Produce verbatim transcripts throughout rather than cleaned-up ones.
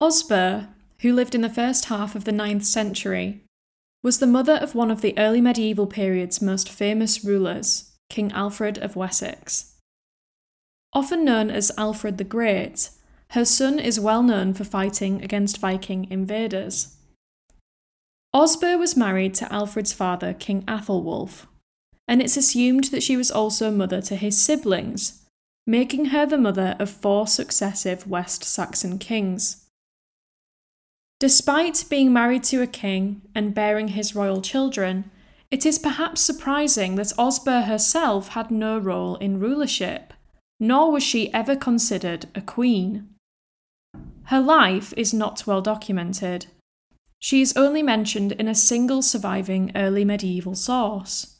Osburh, who lived in the first half of the ninth century, was the mother of one of the early medieval period's most famous rulers, King Alfred of Wessex. Often known as Alfred the Great, her son is well known for fighting against Viking invaders. Osburh was married to Alfred's father, King Æthelwulf, and it's assumed that she was also mother to his siblings, making her the mother of four successive West-Saxon kings. Despite being married to a king and bearing his royal children, it is perhaps surprising that Osburh herself had no role in rulership, nor was she ever considered a queen. Her life is not well documented. She is only mentioned in a single surviving early medieval source.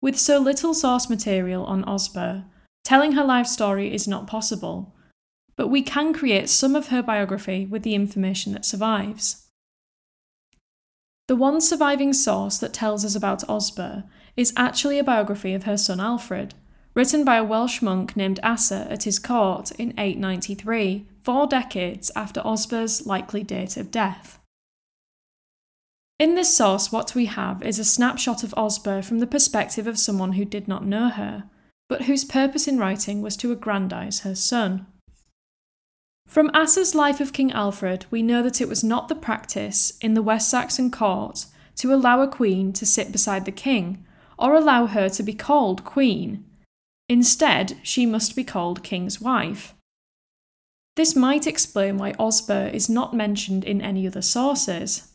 With so little source material on Osburh, telling her life story is not possible, but we can create some of her biography with the information that survives. The one surviving source that tells us about Osburh is actually a biography of her son Alfred, written by a Welsh monk named Asser at his court in eight ninety-three, four decades after Osburh's likely date of death. In this source, what we have is a snapshot of Osburh from the perspective of someone who did not know her, but whose purpose in writing was to aggrandise her son. From Asser's life of King Alfred, we know that it was not the practice in the West-Saxon court to allow a queen to sit beside the king, or allow her to be called queen. Instead, she must be called king's wife. This might explain why Osburh is not mentioned in any other sources.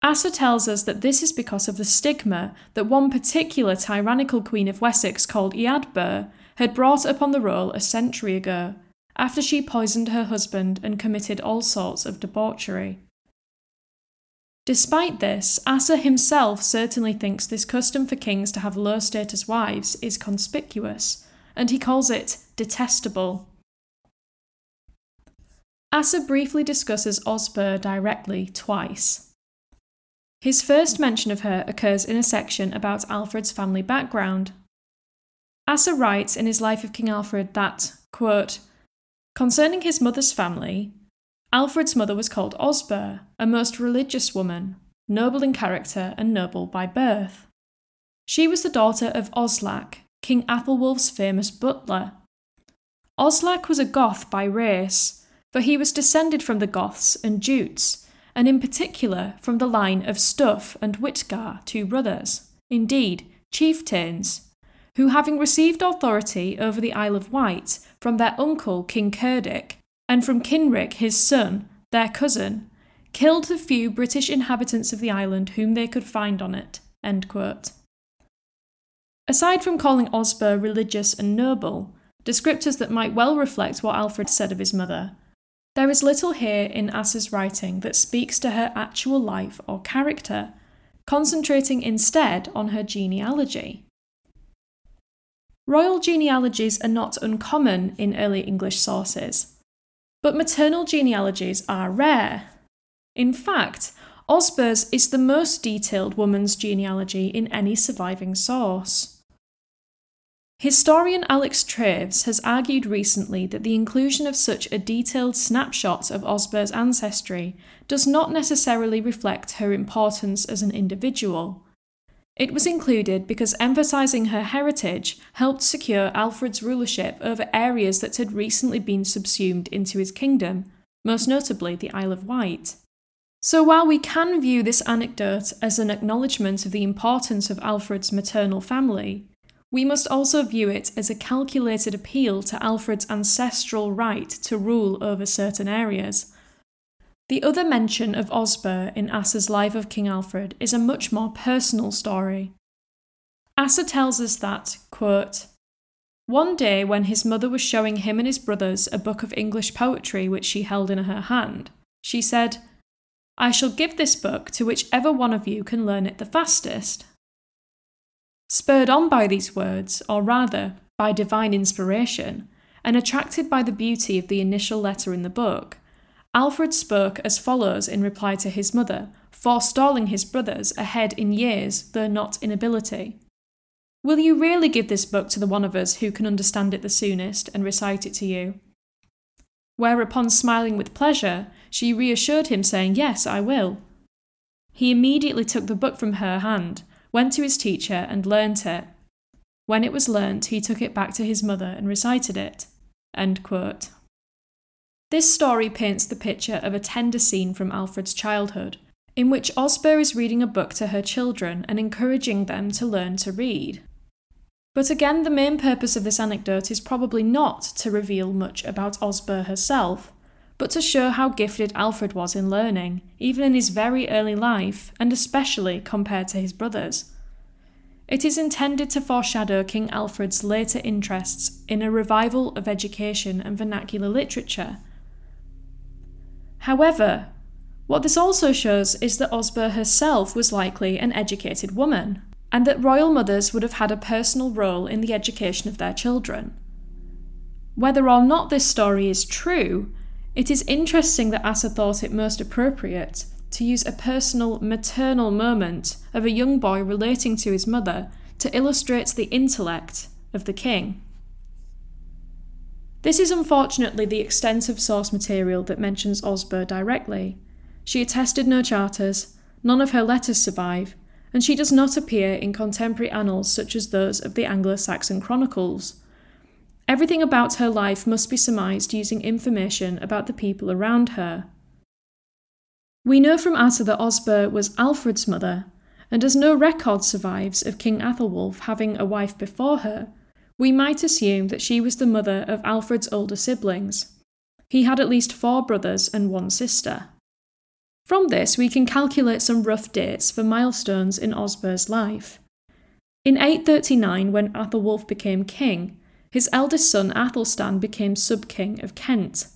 Asser tells us that this is because of the stigma that one particular tyrannical queen of Wessex called Eadburh had brought upon the role a century ago, after she poisoned her husband and committed all sorts of debauchery. Despite this, Asser himself certainly thinks this custom for kings to have low-status wives is conspicuous, and he calls it detestable. Asser briefly discusses Osburh directly twice. His first mention of her occurs in a section about Alfred's family background. Asser writes in his Life of King Alfred that, quote, "Concerning his mother's family, Alfred's mother was called Osburh, a most religious woman, noble in character and noble by birth. She was the daughter of Oslac, King Æthelwulf's famous butler. Oslac was a Goth by race, for he was descended from the Goths and Jutes, and in particular from the line of Stuff and Witgar, two brothers, indeed, chieftains, who, having received authority over the Isle of Wight from their uncle King Curdic, and from Kinrick his son, their cousin, killed the few British inhabitants of the island whom they could find on it." End quote. Aside from calling Osburh religious and noble, descriptors that might well reflect what Alfred said of his mother, there is little here in Asser's writing that speaks to her actual life or character, concentrating instead on her genealogy. Royal genealogies are not uncommon in early English sources, but maternal genealogies are rare. In fact, Osburh's is the most detailed woman's genealogy in any surviving source. Historian Alex Traves has argued recently that the inclusion of such a detailed snapshot of Osburh's ancestry does not necessarily reflect her importance as an individual. It was included because emphasising her heritage helped secure Alfred's rulership over areas that had recently been subsumed into his kingdom, most notably the Isle of Wight. So while we can view this anecdote as an acknowledgement of the importance of Alfred's maternal family, we must also view it as a calculated appeal to Alfred's ancestral right to rule over certain areas. The other mention of Osburh in Asser's Life of King Alfred is a much more personal story. Asser tells us that, quote, "One day when his mother was showing him and his brothers a book of English poetry which she held in her hand, she said, 'I shall give this book to whichever one of you can learn it the fastest.' Spurred on by these words, or rather, by divine inspiration, and attracted by the beauty of the initial letter in the book, Alfred spoke as follows in reply to his mother, forestalling his brothers ahead in years, though not in ability. 'Will you really give this book to the one of us who can understand it the soonest and recite it to you?' whereupon smiling with pleasure, she reassured him, saying, "Yes, I will." He immediately took the book from her hand, went to his teacher, and learnt it. When it was learnt, he took it back to his mother and recited it. End quote. This story paints the picture of a tender scene from Alfred's childhood, in which Osburh is reading a book to her children and encouraging them to learn to read. But again, the main purpose of this anecdote is probably not to reveal much about Osburh herself, but to show how gifted Alfred was in learning, even in his very early life, and especially compared to his brothers. It is intended to foreshadow King Alfred's later interests in a revival of education and vernacular literature. However, what this also shows is that Osburh herself was likely an educated woman, and that royal mothers would have had a personal role in the education of their children. Whether or not this story is true, it is interesting that Asser thought it most appropriate to use a personal maternal moment of a young boy relating to his mother to illustrate the intellect of the king. This is unfortunately the extent of source material that mentions Osburh directly. She attested no charters, none of her letters survive, and she does not appear in contemporary annals such as those of the Anglo-Saxon chronicles. Everything about her life must be surmised using information about the people around her. We know from Asser that Osburh was Alfred's mother, and as no record survives of King Æthelwulf having a wife before her, we might assume that she was the mother of Alfred's older siblings. He had at least four brothers and one sister. From this, we can calculate some rough dates for milestones in Osburh's life. In eight thirty-nine, when Æthelwulf became king, his eldest son Æthelstan became sub-king of Kent.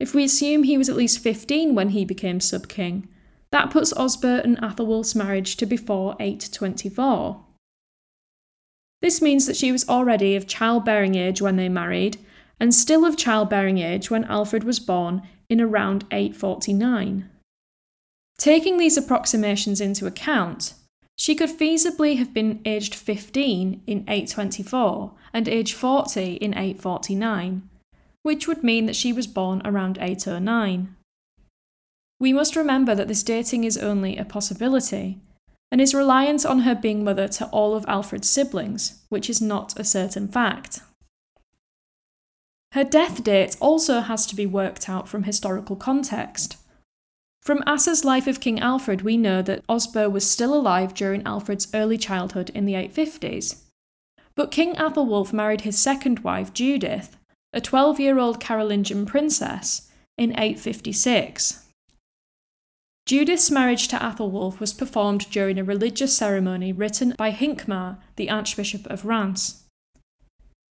If we assume he was at least fifteen when he became sub-king, that puts Osburh and Æthelwulf's marriage to before eight twenty-four. This means that she was already of childbearing age when they married, and still of childbearing age when Alfred was born in around eight forty-nine. Taking these approximations into account, she could feasibly have been aged fifteen in eight twenty-four and aged forty in eight forty-nine. Which would mean that she was born around eight oh nine. We must remember that this dating is only a possibility, and is reliant on her being mother to all of Alfred's siblings, which is not a certain fact. Her death date also has to be worked out from historical context. From Asser's Life of King Alfred, we know that Osburh was still alive during Alfred's early childhood in the eight fifties, but King Æthelwulf married his second wife, Judith, a twelve-year-old Carolingian princess, in eight fifty-six. Judith's marriage to Æthelwulf was performed during a religious ceremony written by Hincmar, the Archbishop of Rheims.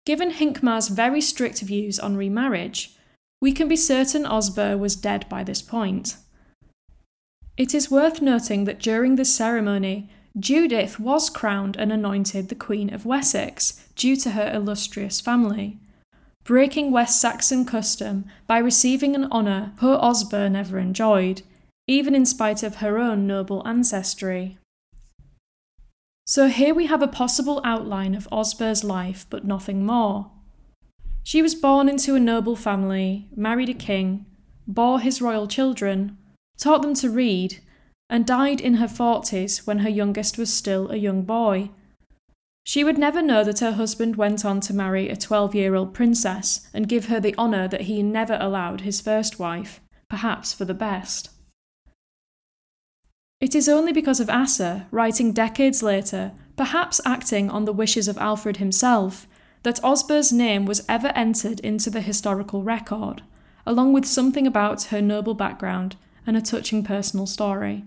Given Hincmar's very strict views on remarriage, we can be certain Osburh was dead by this point. It is worth noting that during this ceremony, Judith was crowned and anointed the Queen of Wessex due to her illustrious family. Breaking West-Saxon custom by receiving an honour poor Osburh never enjoyed, even in spite of her own noble ancestry. So here we have a possible outline of Osburh's life, but nothing more. She was born into a noble family, married a king, bore his royal children, taught them to read, and died in her forties when her youngest was still a young boy. She would never know that her husband went on to marry a twelve-year-old princess and give her the honour that he never allowed his first wife, perhaps for the best. It is only because of Asser, writing decades later, perhaps acting on the wishes of Alfred himself, that Osburh's name was ever entered into the historical record, along with something about her noble background and a touching personal story.